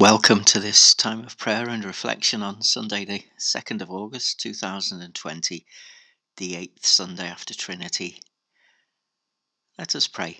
Welcome to this time of prayer and reflection on Sunday the 2nd of August 2020, the 8th Sunday after Trinity. Let us pray.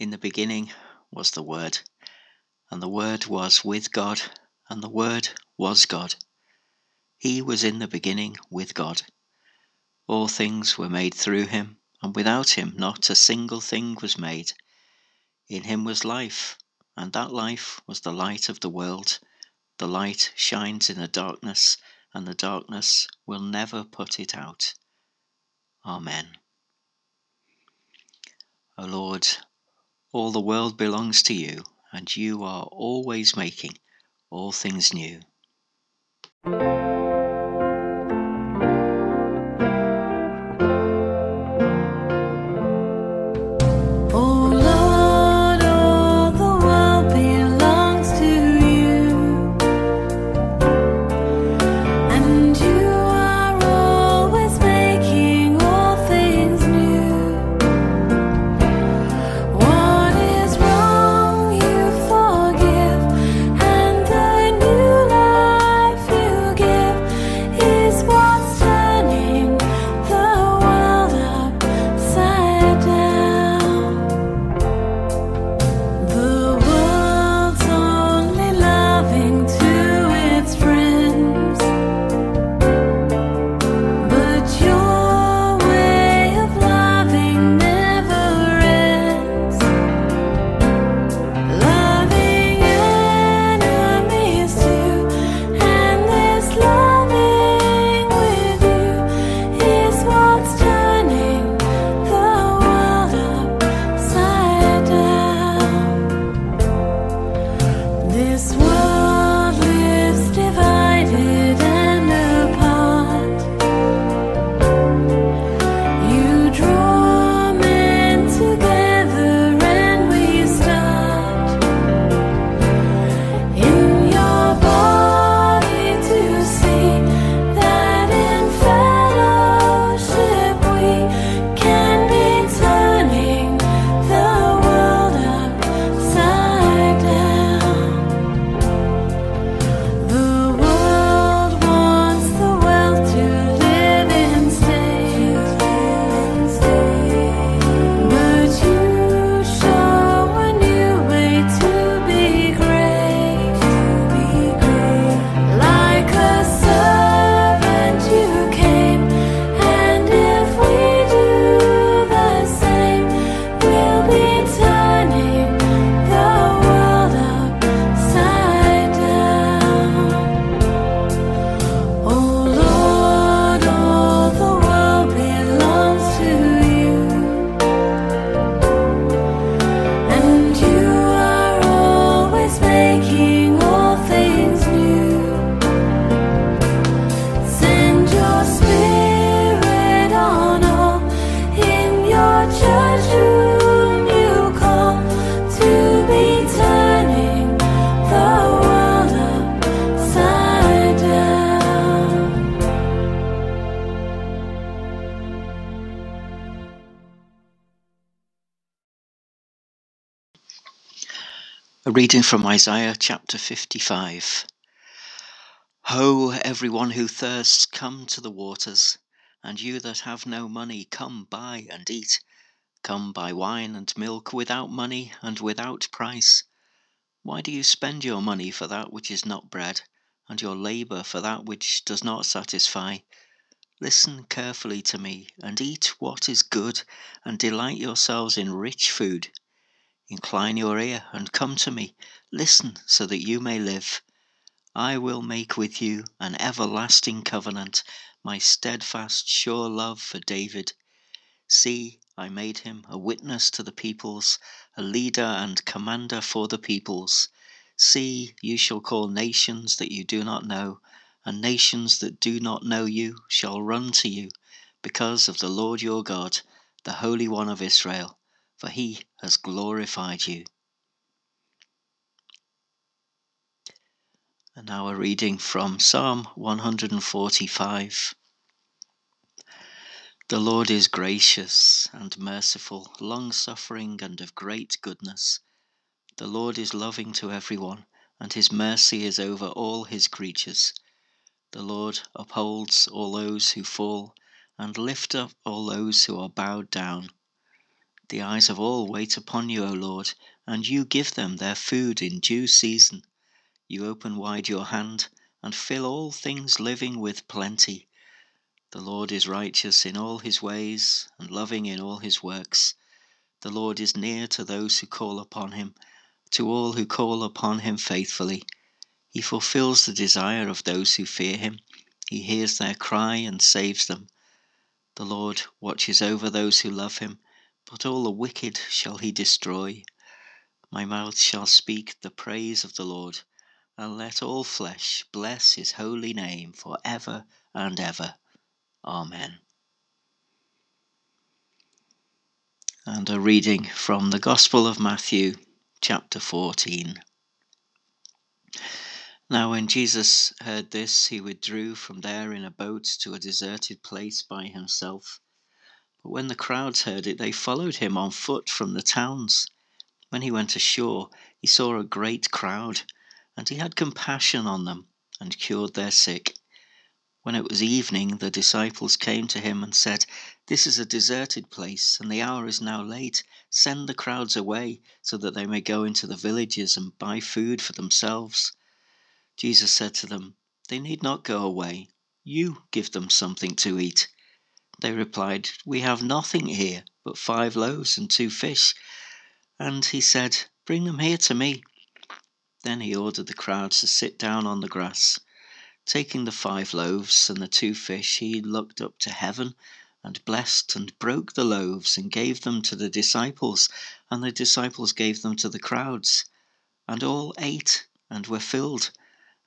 In the beginning was the Word, and the Word was with God, and the Word was God. He was in the beginning with God. All things were made through him, and without him not a single thing was made. In him was life, and that life was the light of the world. The light shines in the darkness, and the darkness will never put it out. Amen. O Lord, all the world belongs to you, and you are always making all things new. A reading from Isaiah chapter 55. Ho, everyone who thirsts, come to the waters, and you that have no money, come buy and eat. Come buy wine and milk without money and without price. Why do you spend your money for that which is not bread, and your labour for that which does not satisfy? Listen carefully to me, and eat what is good, and delight yourselves in rich food. Incline your ear and come to me. Listen so that you may live. I will make with you an everlasting covenant, my steadfast, sure love for David. See, I made him a witness to the peoples, a leader and commander for the peoples. See, you shall call nations that you do not know, and nations that do not know you shall run to you, because of the Lord your God, the Holy One of Israel. For he has glorified you. And now a reading from Psalm 145. The Lord is gracious and merciful, long-suffering and of great goodness, The Lord is loving to everyone, and his mercy is over all his creatures. The Lord upholds all those who fall, and lifts up all those who are bowed down. The eyes of all wait upon you, O Lord, and you give them their food in due season. You open wide your hand, and fill all things living with plenty. The Lord is righteous in all his ways, and loving in all his works. The Lord is near to those who call upon him, to all who call upon him faithfully. He fulfills the desire of those who fear him. He hears their cry and saves them. The Lord watches over those who love him, but all the wicked shall he destroy. My mouth shall speak the praise of the Lord, and let all flesh bless his holy name for ever and ever. Amen. And a reading from the Gospel of Matthew, chapter 14. Now when Jesus heard this, he withdrew from there in a boat to a deserted place by himself. But when the crowds heard it, they followed him on foot from the towns. When he went ashore, he saw a great crowd, and he had compassion on them, and cured their sick. When it was evening, the disciples came to him and said, "This is a deserted place, and the hour is now late. Send the crowds away, so that they may go into the villages and buy food for themselves." Jesus said to them, "They need not go away. You give them something to eat." They replied, "We have nothing here but 5 loaves and 2 fish. And he said, "Bring them here to me." Then he ordered the crowds to sit down on the grass. Taking the 5 loaves and the 2 fish, he looked up to heaven and blessed and broke the loaves and gave them to the disciples, and the disciples gave them to the crowds. And all ate and were filled,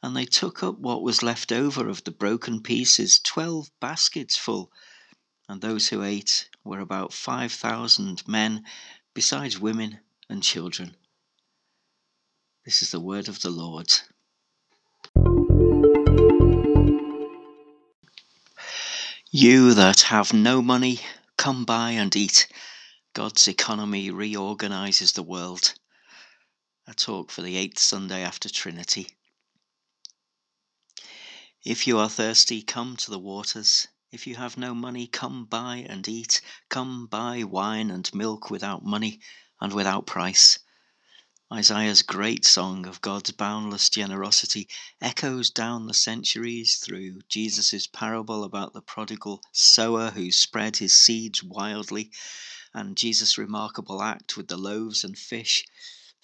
and they took up what was left over of the broken pieces, 12 baskets full. And those who ate were about 5,000 men, besides women and children. This is the word of the Lord. You that have no money, come buy and eat. God's economy reorganises the world. A talk for the 8th Sunday after Trinity. If you are thirsty, come to the waters. If you have no money, come buy and eat. Come buy wine and milk without money and without price. Isaiah's great song of God's boundless generosity echoes down the centuries through Jesus' parable about the prodigal sower who spread his seeds wildly, and Jesus' remarkable act with the loaves and fish,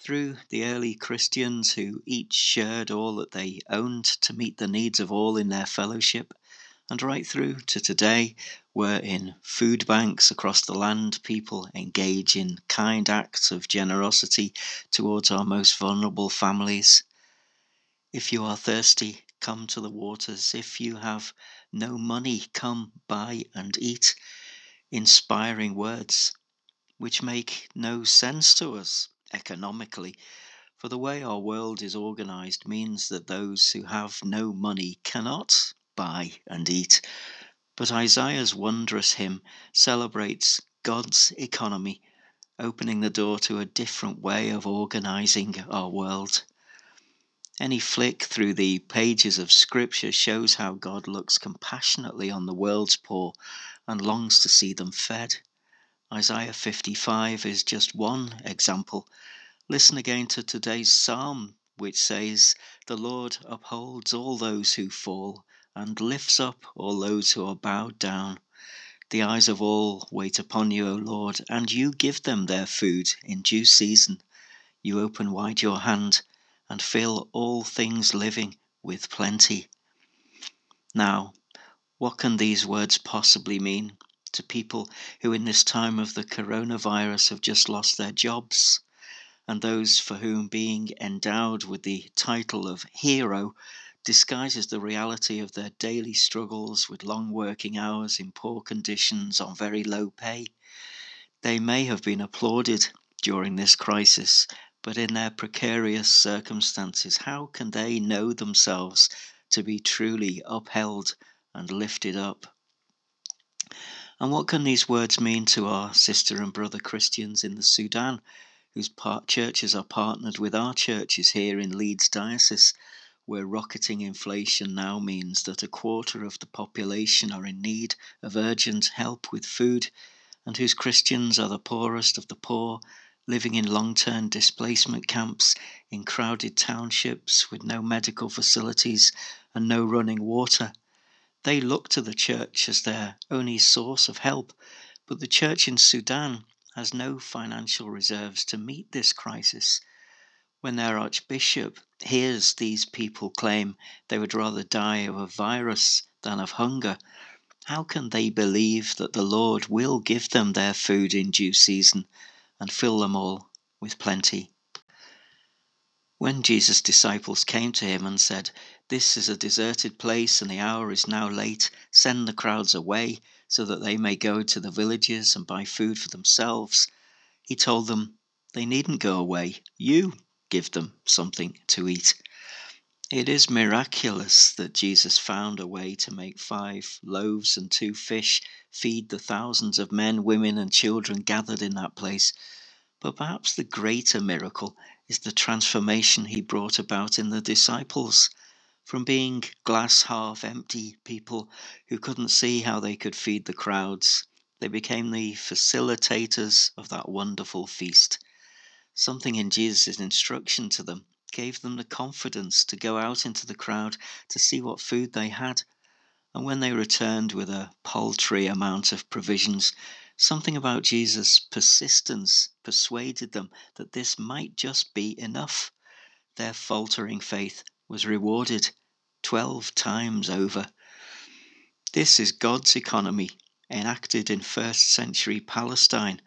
through the early Christians who each shared all that they owned to meet the needs of all in their fellowship, and right through to today, where in food banks across the land people engage in kind acts of generosity towards our most vulnerable families. If you are thirsty, come to the waters. If you have no money, come buy and eat. Inspiring words, which make no sense to us economically, for the way our world is organised means that those who have no money cannot buy and eat. But Isaiah's wondrous hymn celebrates God's economy, opening the door to a different way of organising our world. Any flick through the pages of Scripture shows how God looks compassionately on the world's poor and longs to see them fed. Isaiah 55 is just one example. Listen again to today's psalm, which says, "The Lord upholds all those who fall, and lifts up all those who are bowed down. The eyes of all wait upon you, O Lord, and you give them their food in due season. You open wide your hand, and fill all things living with plenty." Now, what can these words possibly mean to people who in this time of the coronavirus have just lost their jobs, and those for whom being endowed with the title of hero disguises the reality of their daily struggles with long working hours in poor conditions on very low pay? They may have been applauded during this crisis, but in their precarious circumstances, how can they know themselves to be truly upheld and lifted up? And what can these words mean to our sister and brother Christians in the Sudan, whose churches are partnered with our churches here in Leeds Diocese, where rocketing inflation now means that a quarter of the population are in need of urgent help with food, and whose Christians are the poorest of the poor, living in long-term displacement camps, in crowded townships with no medical facilities and no running water. They look to the church as their only source of help, but the church in Sudan has no financial reserves to meet this crisis. When their archbishop hears these people claim they would rather die of a virus than of hunger, how can they believe that the Lord will give them their food in due season and fill them all with plenty? When Jesus' disciples came to him and said, "This is a deserted place and the hour is now late, send the crowds away so that they may go to the villages and buy food for themselves," he told them, "They needn't go away, you give them something to eat." It is miraculous that Jesus found a way to make 5 loaves and 2 fish feed the thousands of men, women and children gathered in that place. But perhaps the greater miracle is the transformation he brought about in the disciples, from being glass half empty people who couldn't see how they could feed the crowds. They became the facilitators of that wonderful feast. Something in Jesus' instruction to them gave them the confidence to go out into the crowd to see what food they had. And when they returned with a paltry amount of provisions, something about Jesus' persistence persuaded them that this might just be enough. Their faltering faith was rewarded 12 times over. This is God's economy enacted in 1st century Palestine.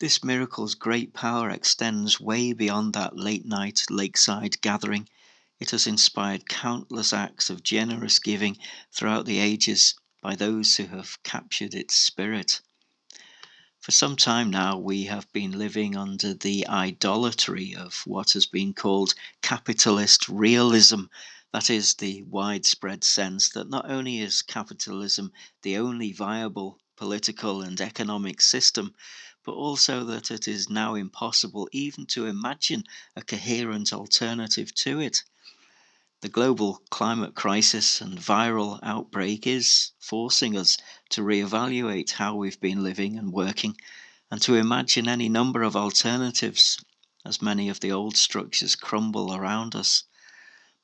This miracle's great power extends way beyond that late-night lakeside gathering. It has inspired countless acts of generous giving throughout the ages by those who have captured its spirit. For some time now, we have been living under the idolatry of what has been called capitalist realism. That is, the widespread sense that not only is capitalism the only viable political and economic system, but also that it is now impossible even to imagine a coherent alternative to it. The global climate crisis and viral outbreak is forcing us to reevaluate how we've been living and working, and to imagine any number of alternatives as many of the old structures crumble around us.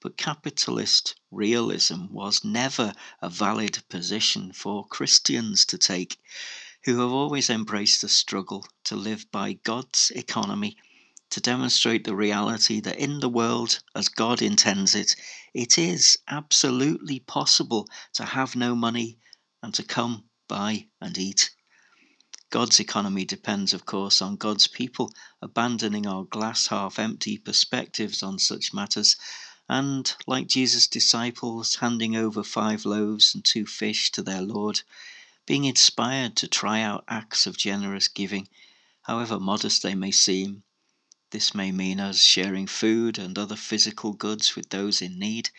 But capitalist realism was never a valid position for Christians to take, who have always embraced the struggle to live by God's economy, to demonstrate the reality that in the world, as God intends it, it is absolutely possible to have no money and to come, buy and eat. God's economy depends, of course, on God's people abandoning our glass half-empty perspectives on such matters, and, like Jesus' disciples, handing over 5 loaves and 2 fish to their Lord, being inspired to try out acts of generous giving, however modest they may seem. This may mean us sharing food and other physical goods with those in need,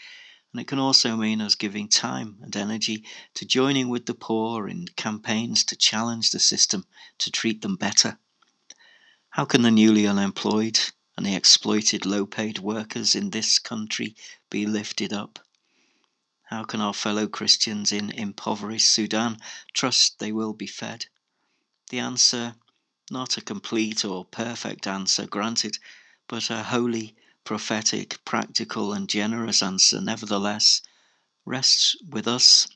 and it can also mean us giving time and energy to joining with the poor in campaigns to challenge the system, to treat them better. How can the newly unemployed and the exploited low-paid workers in this country be lifted up? How can our fellow Christians in impoverished Sudan trust they will be fed? The answer, not a complete or perfect answer, granted, but a holy, prophetic, practical and generous answer nevertheless, rests with us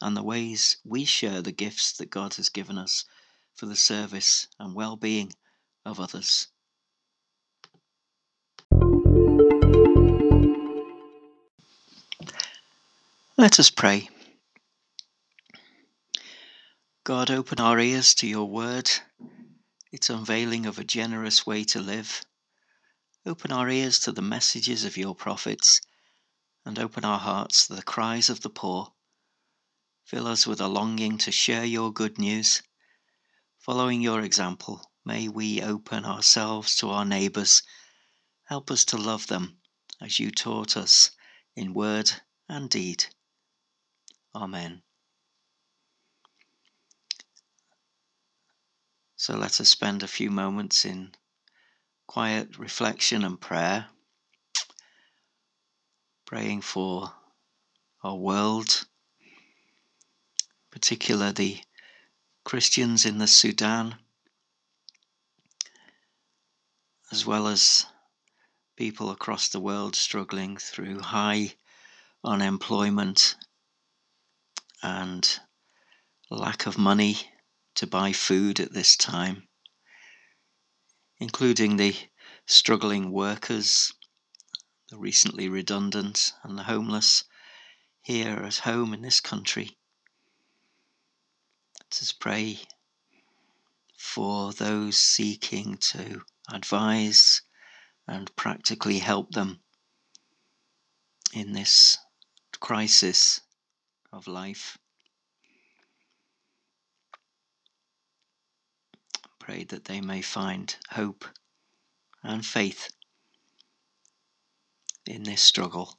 and the ways we share the gifts that God has given us for the service and well-being of others. Let us pray. God, open our ears to your word, its unveiling of a generous way to live. Open our ears to the messages of your prophets, and open our hearts to the cries of the poor. Fill us with a longing to share your good news. Following your example, may we open ourselves to our neighbours. Help us to love them as you taught us in word and deed. Amen. So let us spend a few moments in quiet reflection and prayer, praying for our world, particularly Christians in the Sudan, as well as people across the world struggling through high unemployment and lack of money to buy food at this time, including the struggling workers, the recently redundant and the homeless here at home in this country. Let us pray for those seeking to advise and practically help them in this crisis of life. Pray that they may find hope and faith in this struggle.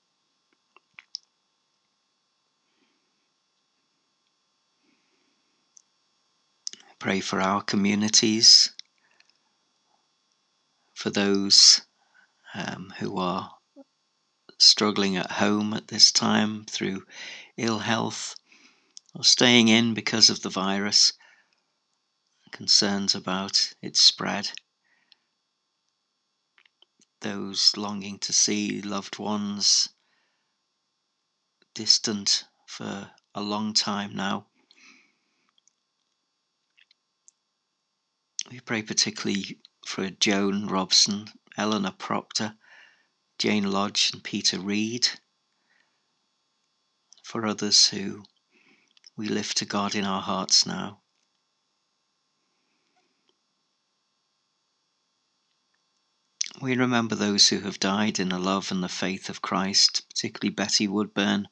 Pray for our communities, for those who are struggling at home at this time through ill health or staying in because of the virus, concerns about its spread, those longing to see loved ones distant for a long time now. We pray particularly for Joan Robson, Eleanor Proctor, Jane Lodge and Peter Reed, for others who we lift to God in our hearts now. We remember those who have died in the love and the faith of Christ, particularly Betty Woodburn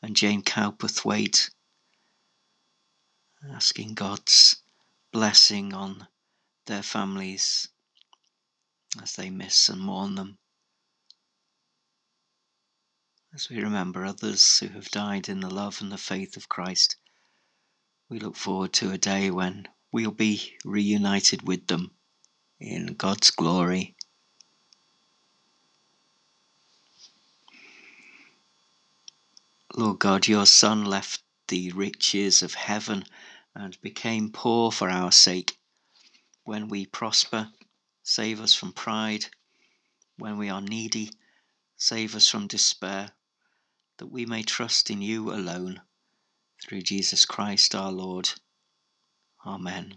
and Jane Cowperthwaite, asking God's blessing on their families as they miss and mourn them. As we remember others who have died in the love and the faith of Christ, we look forward to a day when we'll be reunited with them in God's glory. Lord God, your Son left the riches of heaven and became poor for our sake. When we prosper, save us from pride. When we are needy, save us from despair, that we may trust in you alone. Through Jesus Christ our Lord. Amen.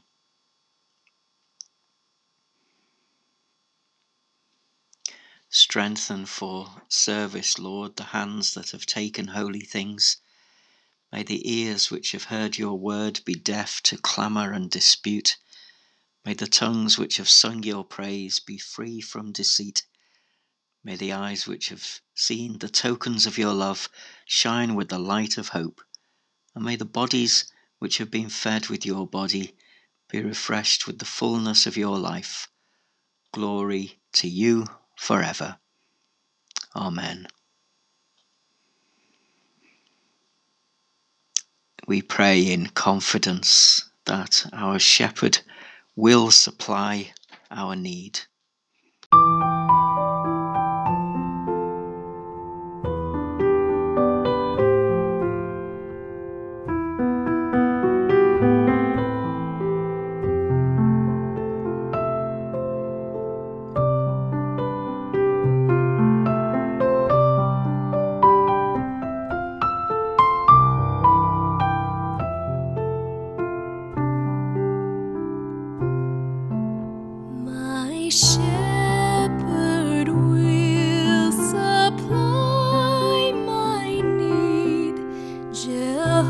Strengthen for service, Lord, the hands that have taken holy things. May the ears which have heard your word be deaf to clamour and dispute. May the tongues which have sung your praise be free from deceit. May the eyes which have seen the tokens of your love shine with the light of hope. And may the bodies which have been fed with your body be refreshed with the fullness of your life. Glory to you forever. Amen. We pray in confidence that our Shepherd will supply our need. Shepherd will supply my need. Jehovah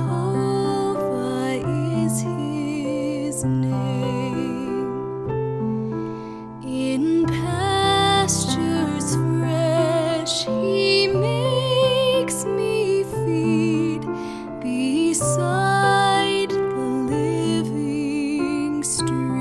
is his name. In pastures fresh he makes me feed beside the living stream.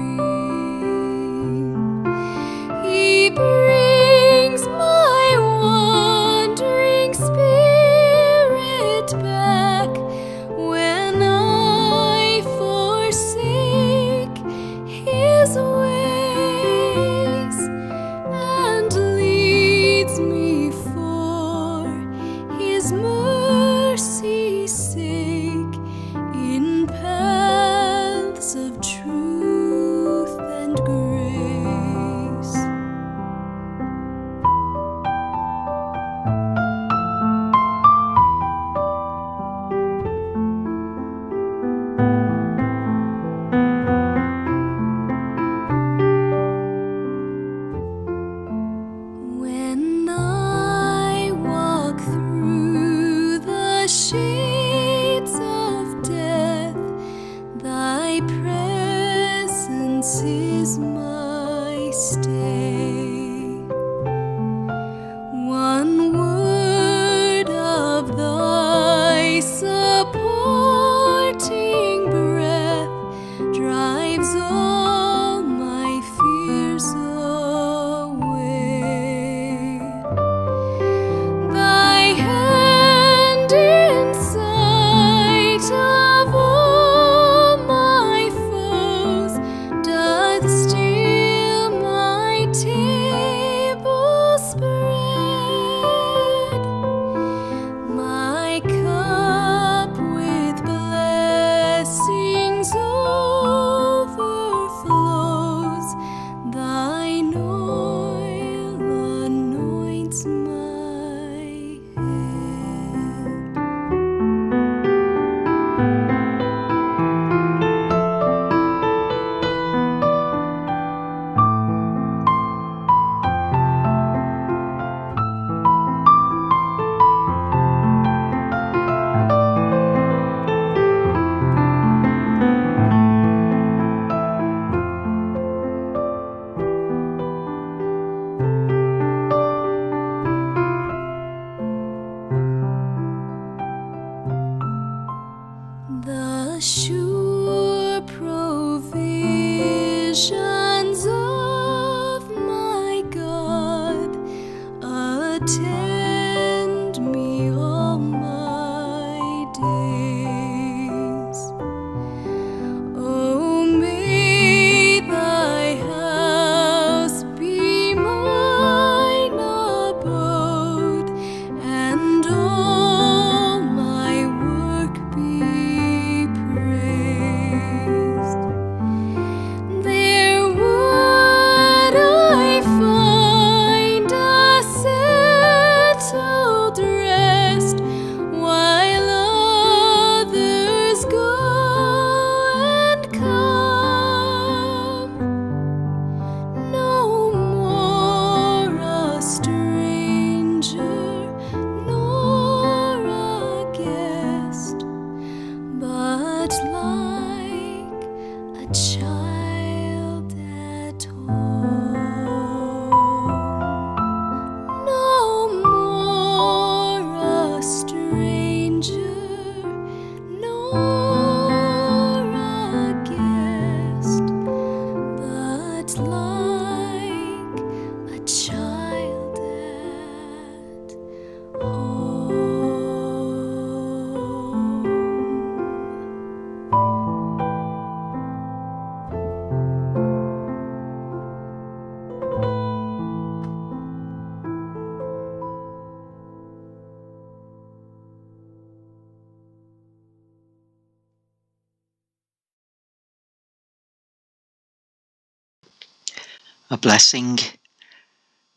a blessing.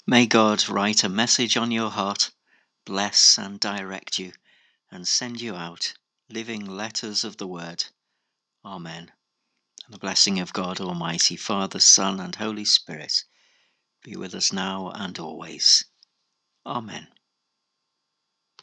May God write a message on your heart, bless and direct you, and send you out, living letters of the word. Amen. And the blessing of God Almighty, Father, Son, and Holy Spirit, be with us now and always. Amen.